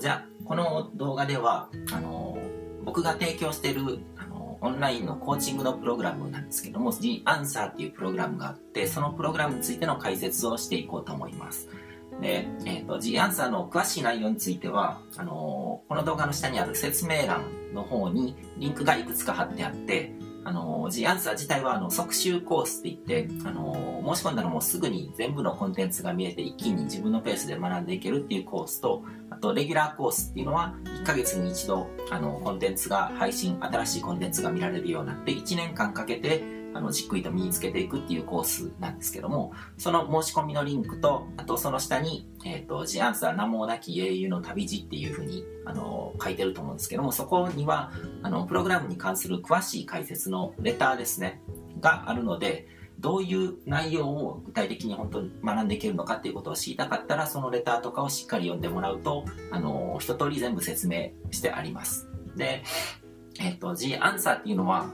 じゃあこの動画では僕が提供しているオンラインのコーチングのプログラムなんですけども、 The Answer っていうプログラムがあって、そのプログラムについての解説をしていこうと思います。で、The Answer の詳しい内容についてはこの動画の下にある説明欄の方にリンクがいくつか貼ってあって、The Answer 自体は即習コースっていって申し込んだらもうすぐに全部のコンテンツが見えて一気に自分のペースで学んでいけるっていうコースと、あとレギュラーコースっていうのは1ヶ月に一度コンテンツが配信、新しいコンテンツが見られるようになって1年間かけてじっくりと身につけていくっていうコースなんですけども、その申し込みのリンクと、あとその下にThe Answer名もなき英雄の旅路っていうふうに書いてると思うんですけども、そこにはプログラムに関する詳しい解説のレターですねがあるので、どういう内容を具体的に本当に学んでいけるのかっていうことを知りたかったら、そのレターとかをしっかり読んでもらうと一通り全部説明してあります。でThe Answer っていうのは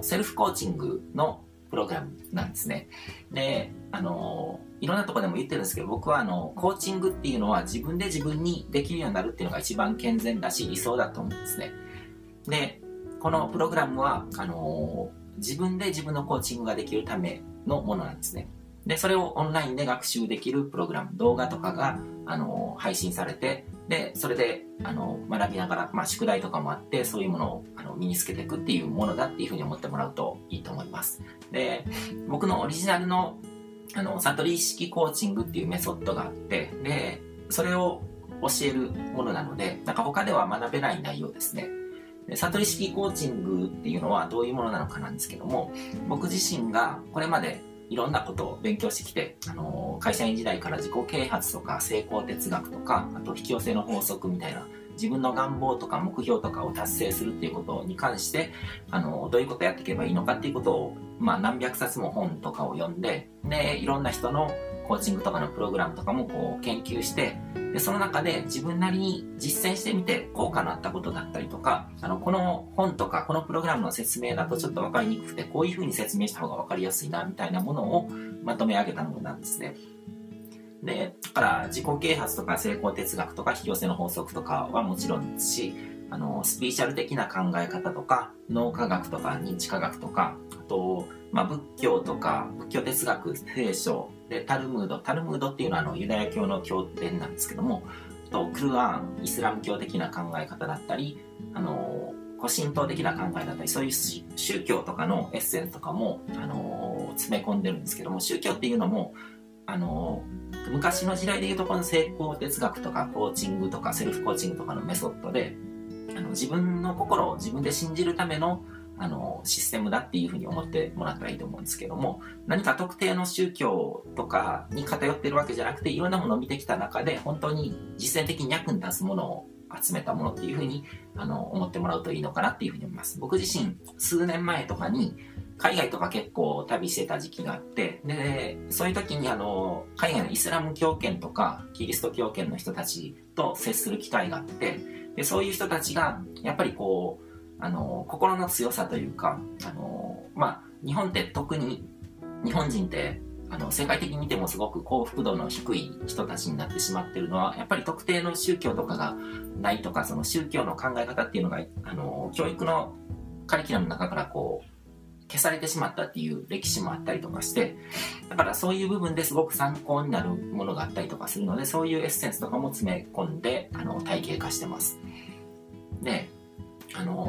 セルフコーチングのプログラムなんですね。でいろんなとこでも言ってるんですけど、僕はコーチングっていうのは自分で自分にできるようになるっていうのが一番健全だし理想だと思うんですね。でこのプログラムは自分で自分のコーチングができるためのものなんですね。でそれをオンラインで学習できるプログラム、動画とかが配信されて、でそれで学びながら、宿題とかもあって、そういうものを身につけていくっていうものだっていうふうに思ってもらうといいと思います。で僕のオリジナルの悟り意識コーチングっていうメソッドがあって、でそれを教えるものなので、なんか他では学べない内容ですね。悟り式コーチングっていうのはどういうものなのかなんですけども、僕自身がこれまでいろんなことを勉強してきて、会社員時代から自己啓発とか成功哲学とか、あと引き寄せの法則みたいな自分の願望とか目標とかを達成するっていうことに関してどういうことをやっていけばいいのかっていうことを、何百冊も本とかを読んで、でいろんな人のコーチングとかのプログラムとかもこう研究して、でその中で自分なりに実践してみて効果のあったことだったりとか、この本とかこのプログラムの説明だとちょっと分かりにくくて、こういうふうに説明した方が分かりやすいなみたいなものをまとめ上げたのなんですね。でだから自己啓発とか成功哲学とか引き寄せの法則とかはもちろんですし、スピリチュアル的な考え方とか脳科学とか認知科学とか、あと、仏教とか仏教哲学、聖書でタルムードっていうのはユダヤ教の経典なんですけども、とクルアーン、イスラム教的な考え方だったり古神道的な考えだったり、そういう宗教とかのエッセンスとかも詰め込んでるんですけども、宗教っていうのも昔の時代でいうとこの成功哲学とかコーチングとかセルフコーチングとかのメソッドで自分の心を自分で信じるためのシステムだっていうふうに思ってもらったらいいと思うんですけども、何か特定の宗教とかに偏ってるわけじゃなくて、いろんなものを見てきた中で本当に実践的に役に立つものを集めたものっていうふうに思ってもらうといいのかなっていうふうに思います。僕自身数年前とかに海外とか結構旅してた時期があって、でそういう時に海外のイスラム教圏とかキリスト教圏の人たちと接する機会があって、でそういう人たちがやっぱりこう心の強さというか、日本って特に日本人って世界的に見てもすごく幸福度の低い人たちになってしまってるのは、やっぱり特定の宗教とかがないとか、その宗教の考え方っていうのが教育のカリキュラムの中からこう消されてしまったっていう歴史もあったりとかして、だからそういう部分ですごく参考になるものがあったりとかするので、そういうエッセンスとかも詰め込んで体系化してます。で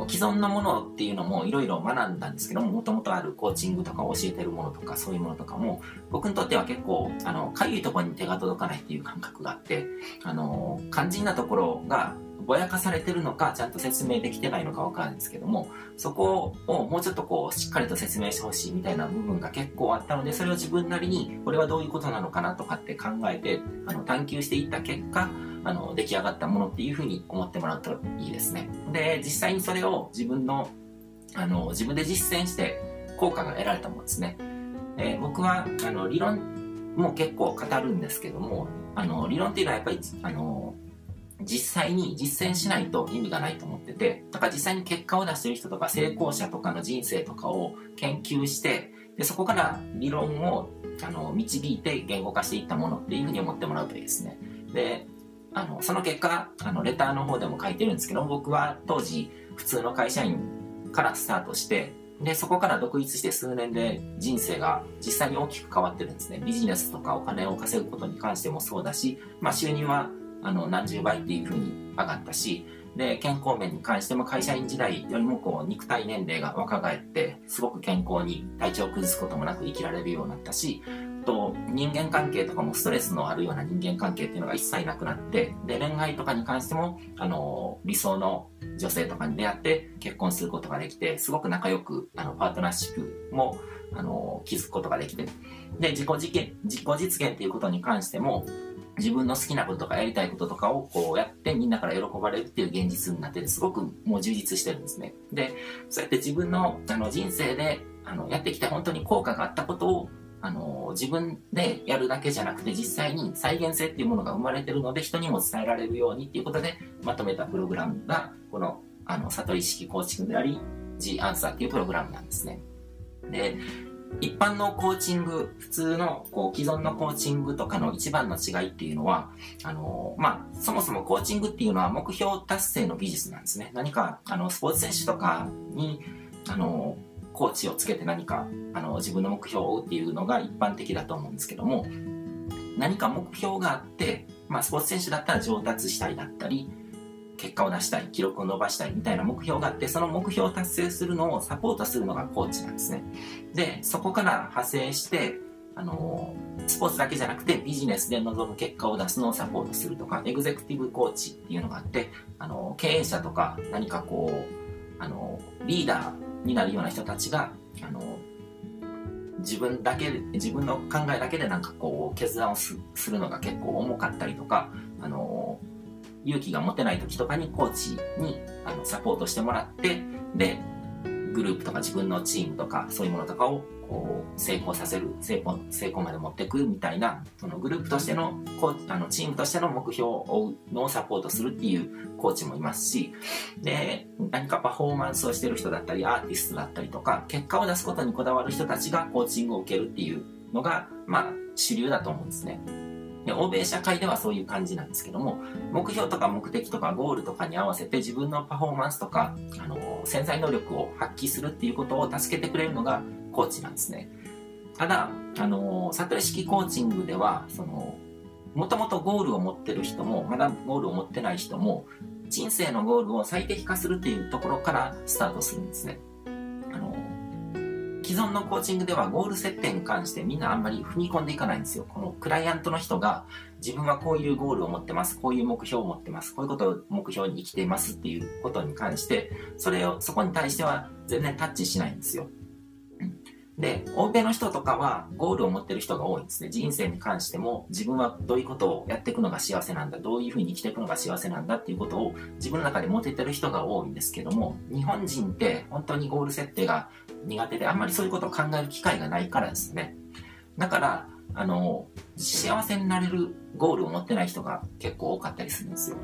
既存のものっていうのもいろいろ学んだんですけども、もともとあるコーチングとか教えてるものとかそういうものとかも僕にとっては結構かゆいところに手が届かないっていう感覚があって、肝心なところがぼやかされてるのかちゃんと説明できてないのかわからないんですけども、そこをもうちょっとこうしっかりと説明してほしいみたいな部分が結構あったので、それを自分なりにこれはどういうことなのかなとかって考えて探求していった結果出来上がったものっていうふうに思ってもらうといいですね。で実際にそれを自分で実践して効果が得られたものですね。僕は理論も結構語るんですけども、理論っていうのはやっぱり実際に実践しないと意味がないと思ってて、だから実際に結果を出してる人とか成功者とかの人生とかを研究して、でそこから理論を導いて言語化していったものっていうふうに思ってもらうといいですね。でその結果レターの方でも書いてるんですけど、僕は当時普通の会社員からスタートして、でそこから独立して数年で人生が実際に大きく変わってるんですね。ビジネスとかお金を稼ぐことに関してもそうだし、収入は何十倍っていう風に上がったし、で健康面に関しても会社員時代よりも肉体年齢が若返って、すごく健康に体調を崩すこともなく生きられるようになったし、と人間関係とかもストレスのあるような人間関係っていうのが一切なくなって、で恋愛とかに関しても理想の女性とかに出会って結婚することができて、すごく仲良くパートナーシップも築くことができて、で自己実現っていうことに関しても自分の好きなこととかやりたいこととかをやってみんなから喜ばれるっていう現実になって、すごくもう充実してるんですね。でそうやって自分の人生でやってきて本当に効果があったことを自分でやるだけじゃなくて、実際に再現性っていうものが生まれてるので、人にも伝えられるようにっていうことでまとめたプログラムがこの悟り式コーチングであり The Answer っていうプログラムなんですね。で一般のコーチング、普通の既存のコーチングとかの一番の違いっていうのは、そもそもコーチングっていうのは目標達成の技術なんですね。何かスポーツ選手とかにコーチをつけて何か自分の目標を追うっていうのが一般的だと思うんですけども、何か目標があって、スポーツ選手だったら上達したいだったり、結果を出したい、記録を伸ばしたいみたいな目標があって、その目標を達成するのをサポートするのがコーチなんですね。でそこから派生してスポーツだけじゃなくてビジネスで望む結果を出すのをサポートするとか、エグゼクティブコーチっていうのがあって、経営者とか何かリーダーになるような人たちが自分の考えだけでなんか決断をするのが結構重かったりとか、勇気が持てない時とかにコーチにサポートしてもらって、でグループとか自分のチームとかそういうものとかを成功させる、成功まで持っていくみたいな、そのグループとしてのチームとしての目標をサポートするっていうコーチもいますし、で何かパフォーマンスをしてる人だったりアーティストだったりとか、結果を出すことにこだわる人たちがコーチングを受けるっていうのが主流だと思うんですね。欧米社会ではそういう感じなんですけども、目標とか目的とかゴールとかに合わせて自分のパフォーマンスとか潜在能力を発揮するっていうことを助けてくれるのがコーチなんですね。ただ悟り式コーチングではもともとゴールを持ってる人もまだゴールを持ってない人も、人生のゴールを最適化するっていうところからスタートするんですね。既存のコーチングではゴール設定に関してみんなあんまり踏み込んでいかないんですよ。このクライアントの人が自分はこういうゴールを持ってます、こういう目標を持ってます、こういうことを目標に生きていますっていうことに関して、そこに対しては全然タッチしないんですよ。で欧米の人とかはゴールを持ってる人が多いんですね。人生に関しても自分はどういうことをやっていくのが幸せなんだ、どういうふうに生きていくのが幸せなんだっていうことを自分の中で持ててる人が多いんですけども、日本人って本当にゴール設定が苦手で、あんまりそういうことを考える機会がないからですね。だから幸せになれるゴールを持ってない人が結構多かったりするんですよ。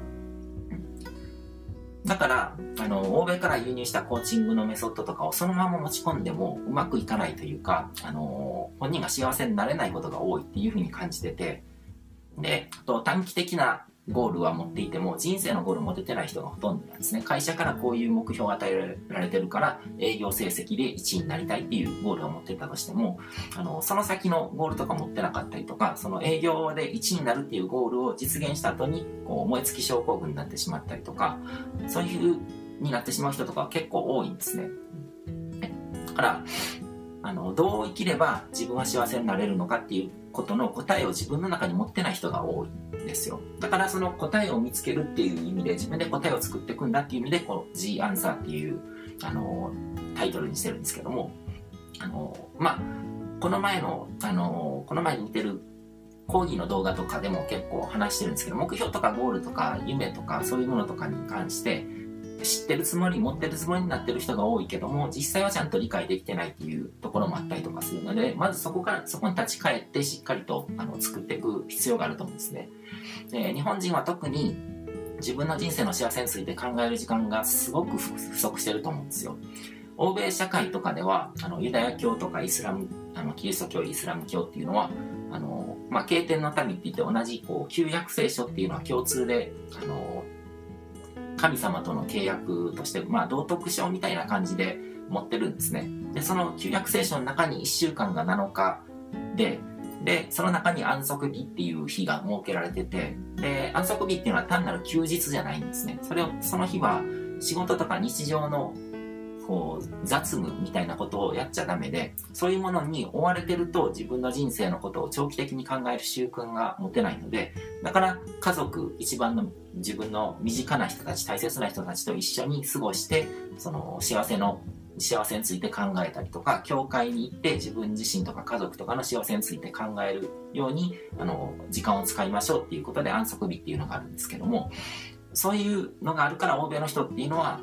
だから欧米から輸入したコーチングのメソッドとかをそのまま持ち込んでもうまくいかないというか、本人が幸せになれないことが多いっていうふうに感じてて、で短期的なゴールは持っていても人生のゴールを持ててない人がほとんどなんですね。会社からこういう目標を与えられてるから営業成績で1位になりたいっていうゴールを持ってたとしても、その先のゴールとか持ってなかったりとか、その営業で1位になるっていうゴールを実現した後に燃え尽き症候群になってしまったりとか、そういう風になってしまう人とか結構多いんですね。だからどう生きれば自分は幸せになれるのかっていうことの答えを自分の中に持ってない人が多いんですよ。だからその答えを見つけるっていう意味で、自分で答えを作っていくんだっていう意味でThe Answer っていうタイトルにしてるんですけども、この前に見てる講義の動画とかでも結構話してるんですけど、目標とかゴールとか夢とかそういうものとかに関して知ってるつもり、持ってるつもりになってる人が多いけども、実際はちゃんと理解できてないっていうところもあったりとかするので、まずそこに立ち返ってしっかりと作っていく必要があると思うんですね。で日本人は特に自分の人生の幸せについて考える時間がすごく不足してると思うんですよ。欧米社会とかではユダヤ教とかキリスト教イスラム教っていうのはまあ、経典の谷っていって同じこう旧約聖書っていうのは共通で神様との契約として、まあ、道徳書みたいな感じで持ってるんですね。でその旧約聖書の中に1週間が7日でその中に安息日っていう日が設けられてて、で安息日っていうのは単なる休日じゃないんですね。その日は仕事とか日常のこう雑務みたいなことをやっちゃダメで、そういうものに追われてると自分の人生のことを長期的に考える習慣が持てないので、だから家族、一番の自分の身近な人たち、大切な人たちと一緒に過ごして、その幸せについて考えたりとか、教会に行って自分自身とか家族とかの幸せについて考えるように時間を使いましょうっていうことで安息日っていうのがあるんですけども、そういうのがあるから欧米の人っていうのは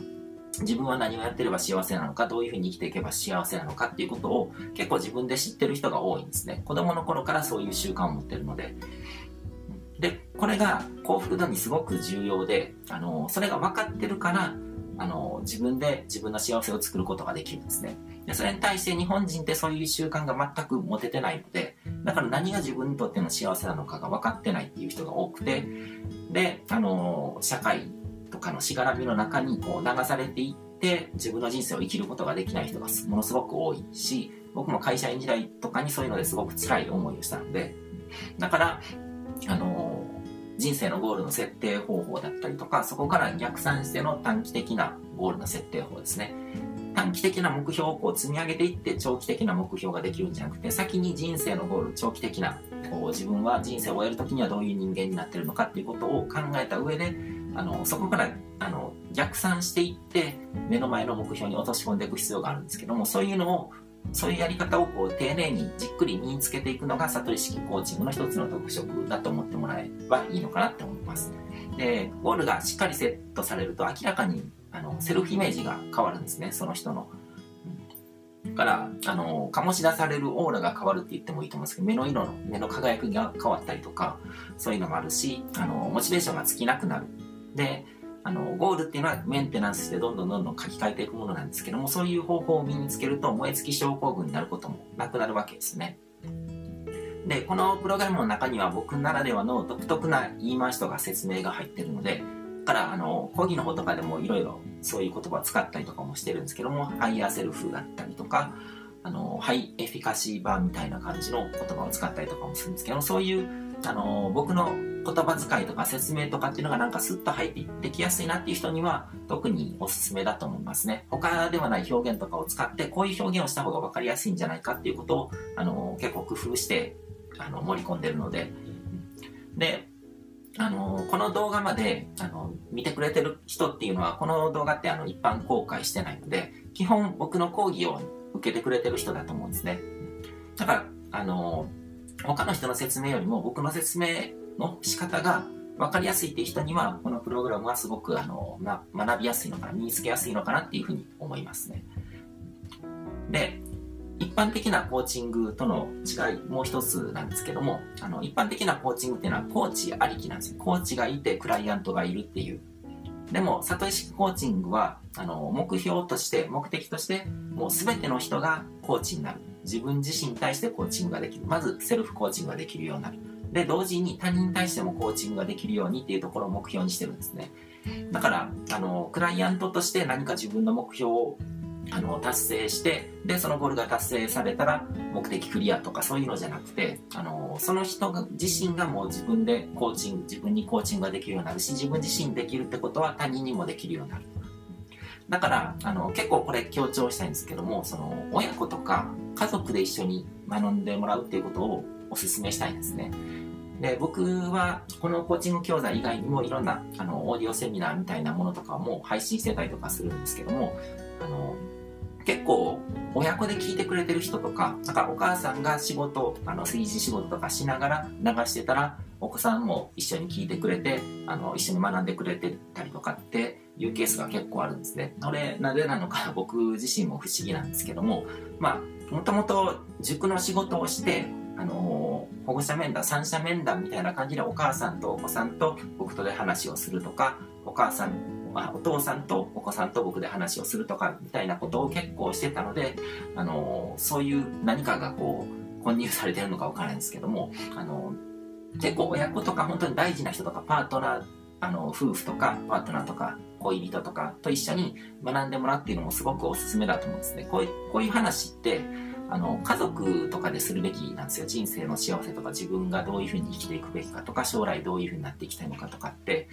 自分は何をやってれば幸せなのか、どういうふうに生きていけば幸せなのかっていうことを結構自分で知ってる人が多いんですね。子供の頃からそういう習慣を持ってるので。でこれが幸福度にすごく重要で、それが分かってるから自分で自分の幸せを作ることができるんですね。でそれに対して日本人ってそういう習慣が全く持ててないので、だから何が自分にとっての幸せなのかが分かってないっていう人が多くて、で社会とかのしがらみの中にこう流されていって自分の人生を生きることができない人がものすごく多いし、僕も会社員時代とかにそういうのですごく辛い思いをしたので、だから人生のゴールの設定方法だったりとか、そこから逆算しての短期的なゴールの設定法ですね。短期的な目標をこう積み上げていって長期的な目標ができるんじゃなくて、先に人生のゴール、長期的なこう自分は人生を終える時にはどういう人間になってるのかっていうことを考えた上でそこから逆算していって目の前の目標に落とし込んでいく必要があるんですけども、そういうやり方をこう丁寧にじっくり身につけていくのが悟り式コーチングの一つの特色だと思ってもらえばいいのかなって思います。でゴールがしっかりセットされると明らかにセルフイメージが変わるんですね、その人の。だから醸し出されるオーラが変わるって言ってもいいと思うんですけど、目の輝きが変わったりとか、そういうのもあるしモチベーションが尽きなくなる。でゴールっていうのはメンテナンスしてどんどん書き換えていくものなんですけども、そういう方法を身につけると燃え尽き症候群になることもなくなるわけですね。でこのプログラムの中には僕ならではの独特な言い回しとか説明が入ってるので、だから講義の方とかでもいろいろそういう言葉を使ったりとかもしてるんですけども、ハイヤーセルフだったりとかハイエフィカシーバーみたいな感じの言葉を使ったりとかもするんですけど、そういう僕の言葉遣いとか説明とかっていうのがなんかスッと入っていってきやすいなっていう人には特におすすめだと思いますね。他ではない表現とかを使ってこういう表現をした方が分かりやすいんじゃないかっていうことを結構工夫して盛り込んでるので。でこの動画まで見てくれてる人っていうのはこの動画って一般公開してないので、基本僕の講義を受けてくれてる人だと思うんですね。だから他の人の説明よりも僕の説明の仕方が分かりやすいっていう人にはこのプログラムはすごく学びやすいのかな、身につけやすいのかなっていうふうに思いますね。で一般的なコーチングとの違いもう一つなんですけども、一般的なコーチングっていうのはコーチありきなんですよ。コーチがいてクライアントがいるっていう。でも悟り式コーチングは目的としてもう全ての人がコーチになる。自分自身に対してコーチングができる。まずセルフコーチングができるようになる。で同時に他人に対してもコーチングができるようにっていうところを目標にしてるんですね。だからクライアントとして何か自分の目標を達成して、でそのゴールが達成されたら目的クリアとかそういうのじゃなくて、その人自身がもう自分で自分にコーチングができるようになるし、自分自身にできるってことは他人にもできるようになる。だから結構これ強調したいんですけども、その親子とか家族で一緒に学んでもらうっていうことをお勧めしたいんですね。で僕はこのコーチング教材以外にもいろんなオーディオセミナーみたいなものとかも配信してたりとかするんですけども、結構親子で聞いてくれてる人とか、だからお母さんが炊事仕事とかしながら流してたらお子さんも一緒に聞いてくれて一緒に学んでくれてたりとかっていうケースが結構あるんですね。これなぜなのか僕自身も不思議なんですけども、もともと塾の仕事をして保護者面談、三者面談みたいな感じでお母さんとお子さんと僕とで話をするとか、お父さんとお子さんと僕で話をするとかみたいなことを結構してたので、そういう何かがこう混入されてるのかわからないんですけども、結構親子とか本当に大事な人とか、パートナー、夫婦とかパートナーとか恋人とかと一緒に学んでもらうっていうのもすごくおすすめだと思うんですね。こういう話って家族とかでするべきなんですよ。人生の幸せとか自分がどういうふうに生きていくべきかとか、将来どういうふうになっていきたいのかとかって、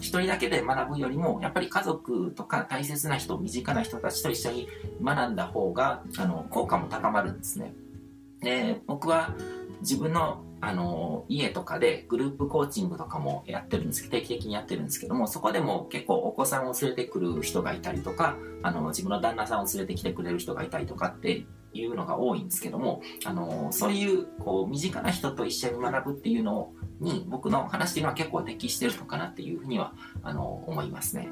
一人だけで学ぶよりもやっぱり家族とか大切な人、身近な人たちと一緒に学んだ方が効果も高まるんですね。で、僕は自分の家とかでグループコーチングとかもやってるんですけど、定期的にやってるんですけども、そこでも結構お子さんを連れてくる人がいたりとか、自分の旦那さんを連れてきてくれる人がいたりとかっていうのが多いんですけども、そういうこう身近な人と一緒に学ぶっていうのに僕の話っていうのは結構適してるのかなっていうふうには思いますね。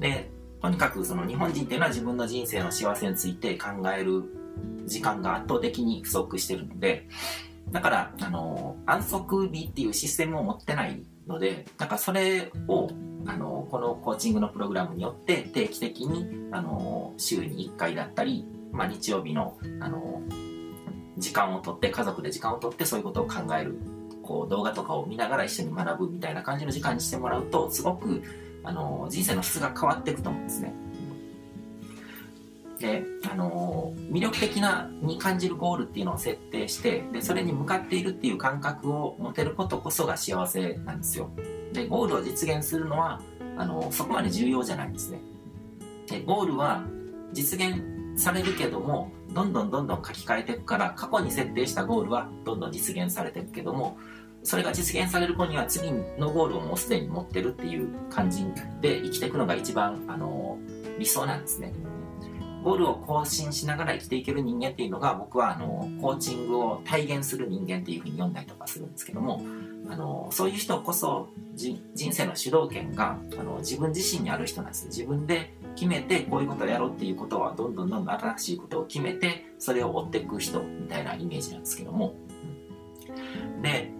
で、とにかくその日本人っていうのは自分の人生の幸せについて考える時間が圧倒的に不足してるので、だから安息日っていうシステムを持ってないので、だからそれをこのコーチングのプログラムによって定期的に週に1回だったり、日曜日の時間をとって、家族で時間をとってそういうことを考える、こう動画とかを見ながら一緒に学ぶみたいな感じの時間にしてもらうと、すごく人生の質が変わっていくと思うんですね。で魅力的に感じるゴールっていうのを設定して、でそれに向かっているっていう感覚を持てることこそが幸せなんですよ。でゴールを実現するのはそこまで重要じゃないんですね。でゴールは実現されるけども、どんどん書き換えていくから、過去に設定したゴールはどんどん実現されていくけども、それが実現される子には次のゴールをもうすでに持ってるっていう感じで生きていくのが一番理想なんですね。ゴールを更新しながら生きていける人間っていうのが、僕はコーチングを体現する人間っていうふうに呼んだりとかするんですけども、そういう人こそ人生の主導権が自分自身にある人なんです。自分で決めて、こういうことをやろうっていうことはどんどん新しいことを決めて、それを追っていく人みたいなイメージなんですけども。で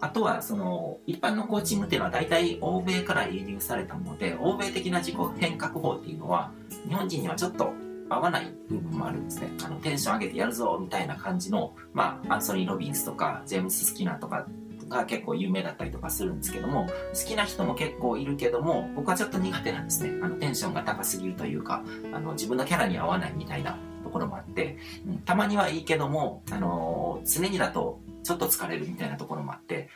あとは一般のコーチングっていうのは大体欧米から輸入されたもので、欧米的な自己変革法っていうのは日本人にはちょっと合わない部分もあるんですね。テンション上げてやるぞみたいな感じの、アンソニー・ロビンスとかジェームス・スキナーとかが結構有名だったりとかするんですけども、好きな人も結構いるけども、僕はちょっと苦手なんですね。テンションが高すぎるというか、自分のキャラに合わないみたいなところもあって、たまにはいいけども、常にだとちょっと疲れるみたいなところもあって、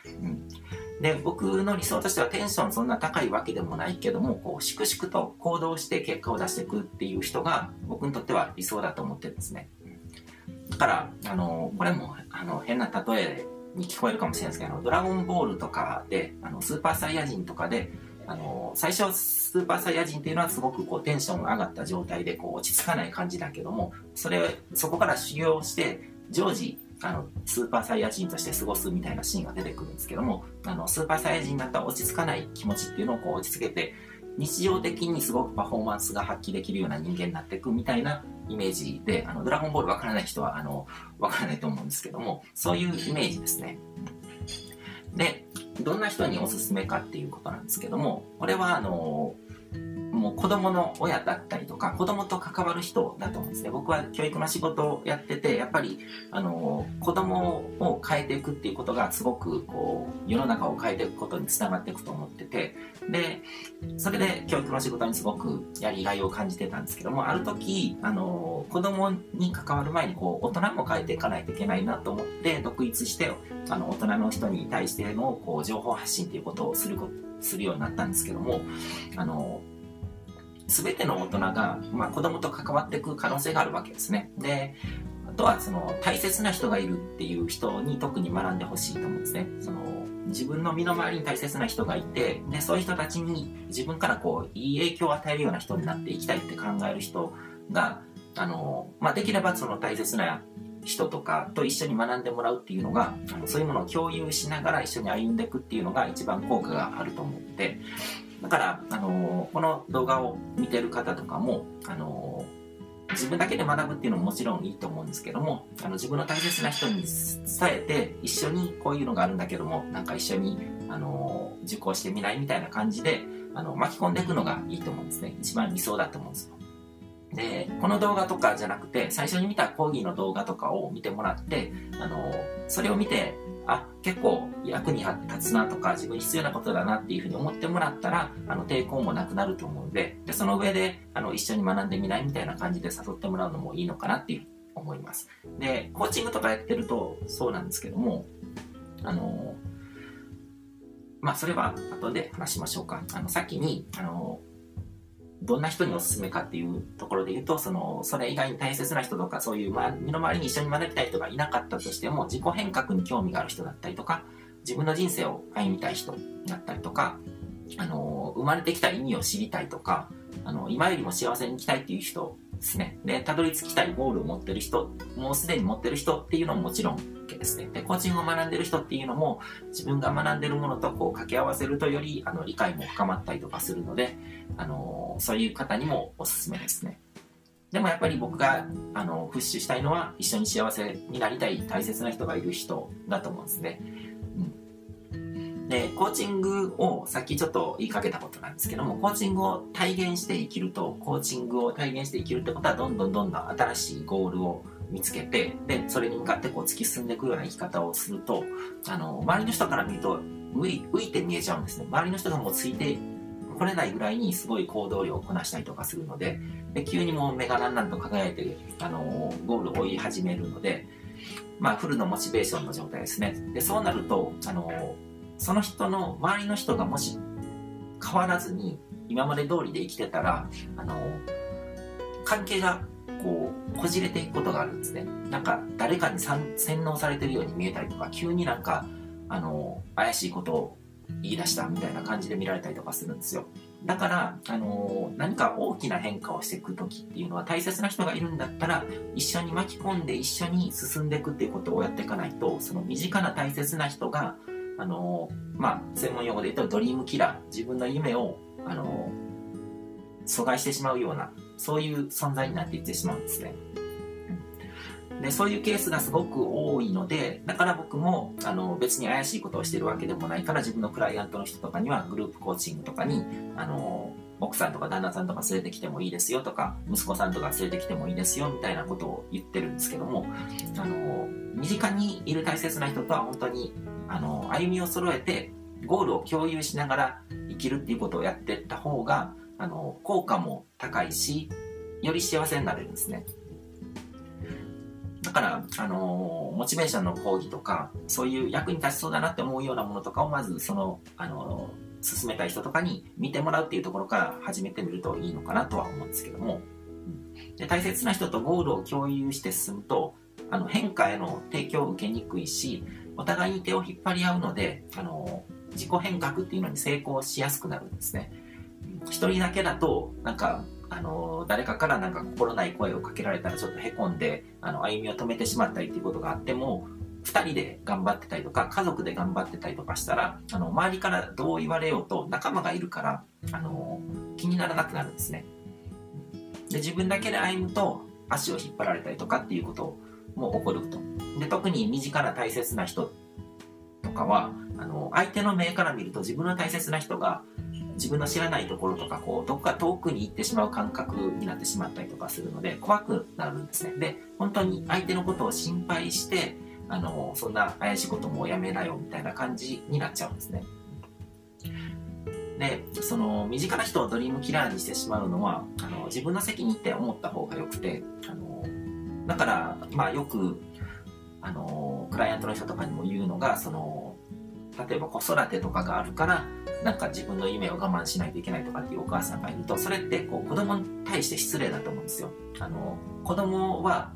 で僕の理想としてはテンションそんな高いわけでもないけども、こう粛々と行動して結果を出していくっていう人が僕にとっては理想だと思ってるんですね。だからこれも変な例えに聞こえるかもしれないですけど、ドラゴンボールとかでスーパーサイヤ人とかで最初スーパーサイヤ人っていうのはすごくこうテンションが上がった状態でこう落ち着かない感じだけども、そこから修行して常時スーパーサイヤ人として過ごすみたいなシーンが出てくるんですけども、スーパーサイヤ人になったら落ち着かない気持ちっていうのをこう落ち着けて、日常的にすごくパフォーマンスが発揮できるような人間になっていくみたいなイメージで、ドラゴンボールわからない人はわからないと思うんですけども、そういうイメージですね。でどんな人におすすめかっていうことなんですけども、これはもう子供の親だったりとか、子供と関わる人だと思うんですね。僕は教育の仕事をやってて、やっぱり子供を変えていくっていうことがすごくこう世の中を変えていくことにつながっていくと思ってて、でそれで教育の仕事にすごくやりがいを感じてたんですけども、ある時子供に関わる前にこう大人も変えていかないといけないなと思って、独立して大人の人に対してのこう情報発信っていうことをするようになったんですけども、全ての大人が、子供と関わっていく可能性があるわけですね。であとは大切な人がいるっていう人に特に学んでほしいと思うんですね。自分の身の回りに大切な人がいて、でそういう人たちに自分からこういい影響を与えるような人になっていきたいって考える人ができればその大切な人とかと一緒に学んでもらうっていうのが、そういうものを共有しながら一緒に歩んでいくっていうのが一番効果があると思って、だからこの動画を見てる方とかも自分だけで学ぶっていうのももちろんいいと思うんですけども、自分の大切な人に伝えて、一緒にこういうのがあるんだけどもなんか一緒に受講してみないみたいな感じで巻き込んでいくのがいいと思うんですね。一番理想だと思うんですよ。でこの動画とかじゃなくて最初に見た講義の動画とかを見てもらってそれを見て結構役に立つなとか自分に必要なことだなっていうふうに思ってもらったら抵抗もなくなると思うので、その上で一緒に学んでみないみたいな感じで誘ってもらうのもいいのかなっていうふうに思います。でコーチングとかやってるとそうなんですけどもそれは後で話しましょうか。先にどんな人におすすめかっていうところで言うと、それ以外に大切な人とか、そういう身の回りに一緒に学びたい人がいなかったとしても、自己変革に興味がある人だったりとか、自分の人生を歩みたい人だったりとか、生まれてきた意味を知りたいとか、今よりも幸せに生きたいっていう人ですね。で、たどり着きたいゴールを持ってる人、もうすでに持ってる人っていうのももちろん OK ですね。で、コーチングを学んでる人っていうのも、自分が学んでるものと掛け合わせるとより理解も深まったりとかするので、そういう方にもおすすめですね。でもやっぱり僕がプッシュしたいのは、一緒に幸せになりたい大切な人がいる人だと思うんですね。でコーチングをさっきちょっと言いかけたことなんですけども、コーチングを体現して生きると、コーチングを体現して生きるってことはどんどん新しいゴールを見つけて、でそれに向かって突き進んでいくような生き方をすると周りの人から見ると浮いて見えちゃうんですね。周りの人がもうついてこれないぐらいにすごい行動量をこなしたりとかするので、急にもう目がなんなんと輝いてゴールを追い始めるので、フルのモチベーションの状態ですね。でそうなるとその人の周りの人がもし変わらずに今まで通りで生きてたら関係がこじれていくことがあるんですね。なんか誰かに洗脳されてるように見えたりとか、急になんか怪しいことを言い出したみたいな感じで見られたりとかするんですよ。だから何か大きな変化をしていく時っていうのは、大切な人がいるんだったら一緒に巻き込んで一緒に進んでいくっていうことをやっていかないと、その身近な大切な人が専門用語で言うとドリームキラー、自分の夢を阻害してしまうような、そういう存在になっていってしまうんですね。でそういうケースがすごく多いので、だから僕も別に怪しいことをしてるわけでもないから、自分のクライアントの人とかにはグループコーチングとかに奥さんとか旦那さんとか連れてきてもいいですよとか、息子さんとか連れてきてもいいですよみたいなことを言ってるんですけども、身近にいる大切な人とは本当に歩みを揃えてゴールを共有しながら生きるっていうことをやっていった方が効果も高いし、より幸せになれるんですね。だからモチベーションの講義とか、そういう役に立ちそうだなって思うようなものとかを、まず進めたい人とかに見てもらうっていうところから始めてみるといいのかなとは思うんですけども、で大切な人とゴールを共有して進むと変化への提供を受けにくいし、お互いに手を引っ張り合うので自己変革っていうのに成功しやすくなるんですね。一人だけだとなんか誰かからなんか心ない声をかけられたらちょっとへこんで歩みを止めてしまったりっていうことがあっても、2人で頑張ってたりとか家族で頑張ってたりとかしたら周りからどう言われようと仲間がいるから気にならなくなるんですね。で自分だけで歩むと足を引っ張られたりとかっていうことも起こると。で特に身近な大切な人とかは相手の目から見ると自分の大切な人が自分の知らないところとかどこか遠くに行ってしまう感覚になってしまったりとかするので怖くなるんですね。で本当に相手のことを心配してそんな怪しいこともやめなよみたいな感じになっちゃうんですね。でその身近な人をドリームキラーにしてしまうのは自分の責任って思った方がよくて、だからよくクライアントの人とかにも言うのが、例えば子育てとかがあるからなんか自分の夢を我慢しないといけないとかっていうお母さんがいると、それって子供に対して失礼だと思うんですよ。子供は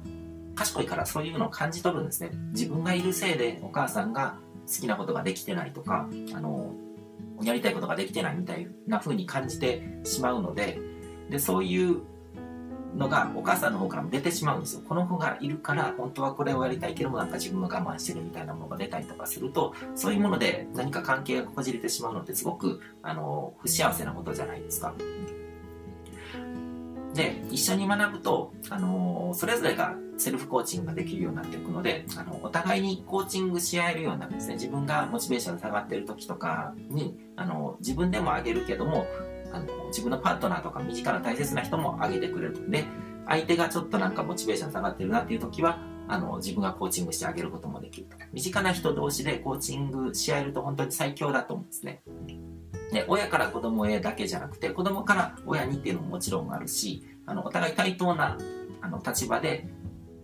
賢いからそういうのを感じ取るんですね。自分がいるせいでお母さんが好きなことができてないとかやりたいことができてないみたいな風に感じてしまうので、そういうのがお母さんの方からも出てしまうんですよ。この子がいるから本当はこれをやりたいけどもなんか自分が我慢してるみたいなものが出たりとかすると、そういうもので何か関係がこじれてしまうのってすごく不幸せなことじゃないですか。で一緒に学ぶとそれぞれがセルフコーチングができるようになっていくのでお互いにコーチングし合えるようになるんですね。自分がモチベーション下がってる時とかに自分でも上げるけども自分のパートナーとか身近な大切な人もあげてくれるので、相手がちょっとなんかモチベーション下がってるなっていう時は自分がコーチングしてあげることもできると。身近な人同士でコーチングし合えると本当に最強だと思うんですね。で、親から子供へだけじゃなくて、子供から親にっていうのももちろんあるし、お互い対等な立場で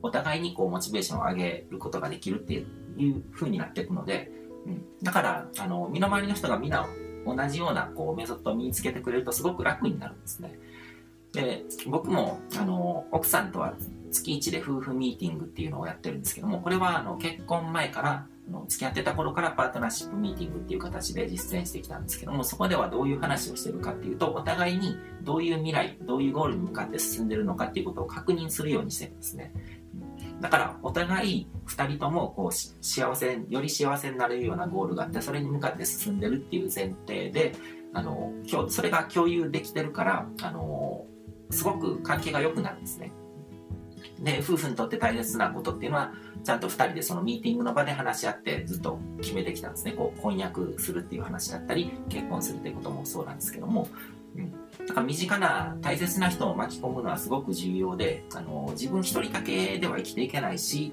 お互いにこうモチベーションを上げることができるっていう風になっていくので、だから身の回りの人がみんな同じようなこうメソッドを身につけてくれるとすごく楽になるんですね。で、僕も奥さんとは月1で夫婦ミーティングっていうのをやってるんですけども、これは結婚前から付き合ってた頃からパートナーシップミーティングっていう形で実践してきたんですけども、そこではどういう話をしてるかっていうと、お互いにどういう未来、どういうゴールに向かって進んでるのかっていうことを確認するようにしてるんですね。だからお互い2人ともこう幸せ、より幸せになれるようなゴールがあって、それに向かって進んでるっていう前提でそれが共有できてるからすごく関係が良くなるんですね。で、夫婦にとって大切なことっていうのはちゃんと2人でそのミーティングの場で話し合ってずっと決めてきたんですね。こう婚約するっていう話だったり、結婚するっていうこともそうなんですけども、だから身近な大切な人を巻き込むのはすごく重要で、自分一人だけでは生きていけないし、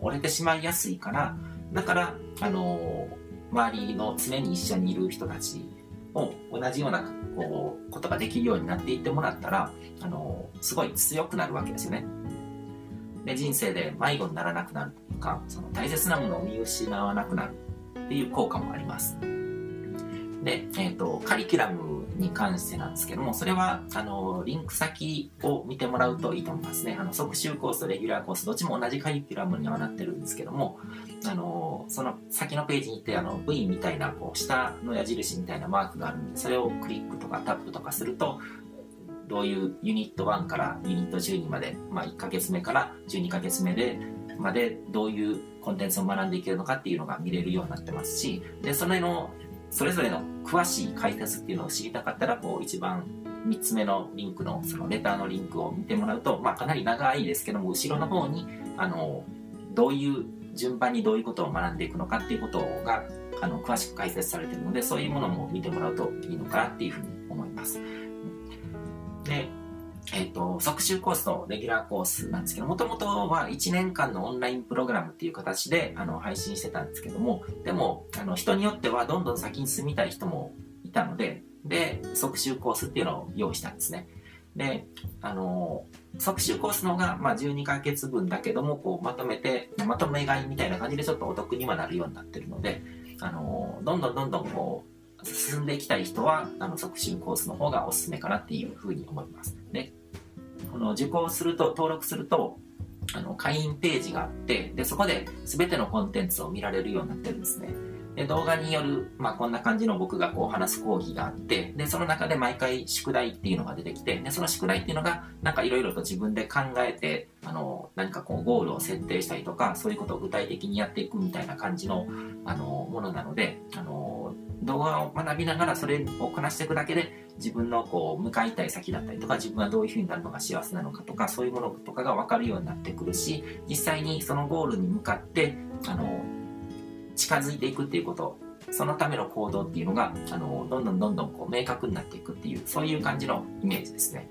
折れてしまいやすいから、だから周りの常に一緒にいる人たちを同じようなことができるようになっていってもらったらすごい強くなるわけですよね。で、人生で迷子にならなくなるというか、その大切なものを見失わなくなるっていう効果もあります。で、カリキュラムに関してなんですけども、それはリンク先を見てもらうといいと思いますね。即習コースとレギュラーコース、どっちも同じカリキュラムにはなってるんですけども、その先のページに行ってV みたいなこう下の矢印みたいなマークがあるんで、それをクリックとかタップとかすると、どういうユニット1からユニット12まで、1ヶ月目から12ヶ月目までどういうコンテンツを学んでいけるのかっていうのが見れるようになってますし、で、それぞれの詳しい解説っていうのを知りたかったら、一番3つ目のリンクのそのレターのリンクを見てもらうと、かなり長いですけども、後ろの方にどういう順番にどういうことを学んでいくのかっていうことが詳しく解説されているので、そういうものも見てもらうといいのかなっていうふうに思います。で、即習コースとレギュラーコースなんですけど、もともとは1年間のオンラインプログラムっていう形で配信してたんですけども、でも人によってはどんどん先に進みたい人もいたので、即習コースっていうのを用意したんですね。で、即習コースの方が12ヶ月分だけども、まとめ買いみたいな感じでちょっとお得にはなるようになってるので、どんどん進んでいきたい人は即習コースの方がおすすめかなっていうふうに思います。で、受講すると、登録すると会員ページがあって、でそこで全てのコンテンツを見られるようになってるんですね。で、動画による、こんな感じの僕が話す講義があって、でその中で毎回宿題っていうのが出てきて、でその宿題っていうのがなんかいろいろと自分で考えて何かゴールを設定したりとか、そういうことを具体的にやっていくみたいな感じのものなので、動画を学びながらそれをこなしていくだけで、自分の向かいたい先だったりとか、自分はどういうふうになるのが幸せなのかとか、そういうものとかが分かるようになってくるし、実際にそのゴールに向かって近づいていくっていうこと、そのための行動っていうのがどんどん明確になっていくっていう、そういう感じのイメージですね。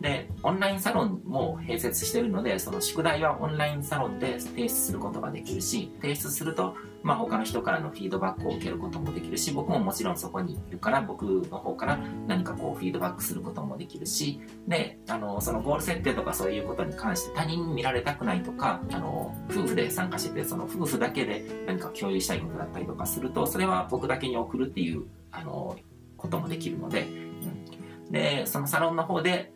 で、オンラインサロンも併設してるので、その宿題はオンラインサロンで提出することができるし、提出すると他の人からのフィードバックを受けることもできるし、僕ももちろんそこにいるから、僕の方から何かフィードバックすることもできるし、でそのゴール設定とかそういうことに関して、他人に見られたくないとか、夫婦で参加してて、その夫婦だけで何か共有したいことだったりとかすると、それは僕だけに送るっていうこともできるので、でそのサロンの方で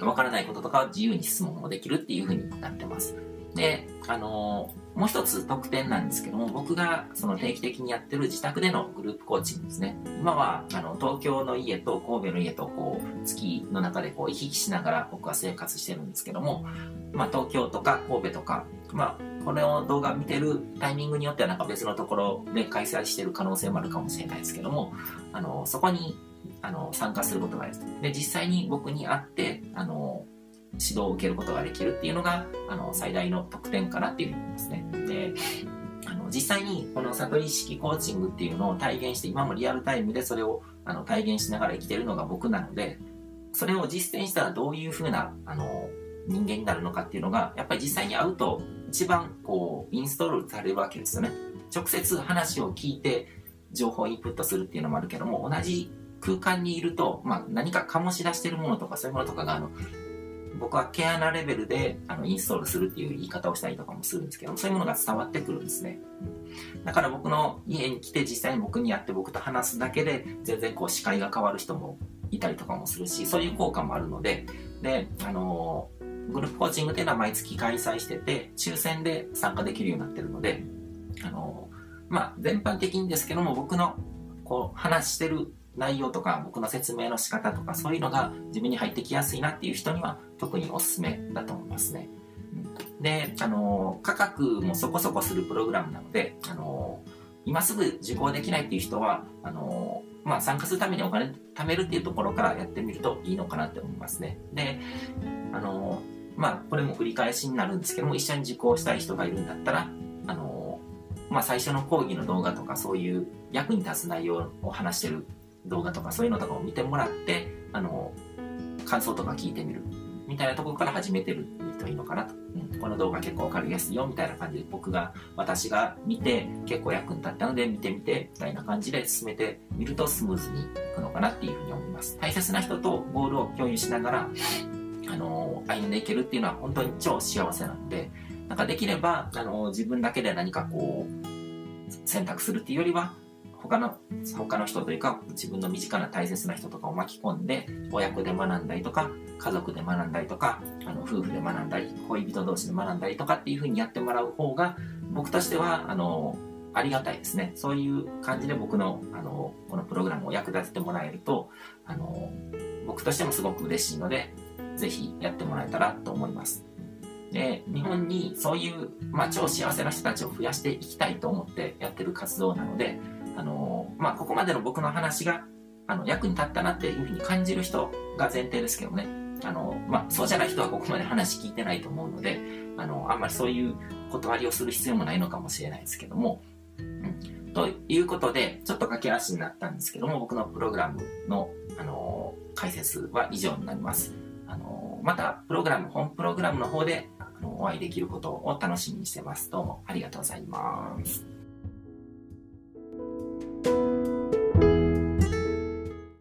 わからないこととかは自由に質問もできるっていう風になってます。でもう一つ特典なんですけども、僕がその定期的にやってる自宅でのグループコーチングですね。今は東京の家と神戸の家と月の中で行き来しながら僕は生活してるんですけども、東京とか神戸とか、この動画見てるタイミングによってはなんか別のところで開催してる可能性もあるかもしれないですけども、そこに参加することができる。で、実際に僕に会って指導を受けることができるっていうのが最大の特典かなっていうふうに思いますね。で実際にこの悟り式コーチングっていうのを体現して、今もリアルタイムでそれを体現しながら生きてるのが僕なので、それを実践したらどういう風な人間になるのかっていうのがやっぱり実際に会うと一番こうインストールされるわけですよね。直接話を聞いて情報をインプットするっていうのもあるけども、同じ空間にいると、何か醸し出してるものとかそういうものとかが僕は毛穴レベルでインストールするっていう言い方をしたりとかもするんですけど、そういうものが伝わってくるんですね。だから僕の家に来て実際に僕にやって僕と話すだけで全然こう視界が変わる人もいたりとかもするし、そういう効果もあるので、グループコーチングっていうのは毎月開催してて抽選で参加できるようになってるので、全般的にですけども、僕のこう話してる内容とか僕の説明の仕方とかそういうのが自分に入ってきやすいなっていう人には特におすすめだと思いますね。で、価格もそこそこするプログラムなので、今すぐ受講できないっていう人は参加するためにお金貯めるっていうところからやってみるといいのかなって思いますね。で、これも繰り返しになるんですけども、一緒に受講したい人がいるんだったら最初の講義の動画とかそういう役に立つ内容を話してる動画とかそういうのとかを見てもらって感想とか聞いてみるみたいなところから始めてるといいのかなと、この動画結構わかりやすいよみたいな感じで私が見て結構役に立ったので見てみてみたいな感じで進めてみるとスムーズにいくのかなっていうふうに思います。大切な人とゴールを共有しながら歩んでいけるっていうのは本当に超幸せなので、なんかできれば自分だけで何かこう選択するっていうよりは他の人というか自分の身近な大切な人とかを巻き込んで親子で学んだりとか家族で学んだりとか夫婦で学んだり恋人同士で学んだりとかっていう風にやってもらう方が僕としてはありがたいですね。そういう感じで僕のこのプログラムを役立ててもらえると僕としてもすごく嬉しいのでぜひやってもらえたらと思います。で、日本にそういう、超幸せな人たちを増やしていきたいと思ってやってる活動なのでここまでの僕の話が役に立ったなっていうふうに感じる人が前提ですけどね、そうじゃない人はここまで話聞いてないと思うのであんまりそういう断りをする必要もないのかもしれないですけども、ということでちょっと駆け足になったんですけども、僕のプログラムの、解説は以上になります。また本プログラムの方でお会いできることを楽しみにしてます。どうもありがとうございます。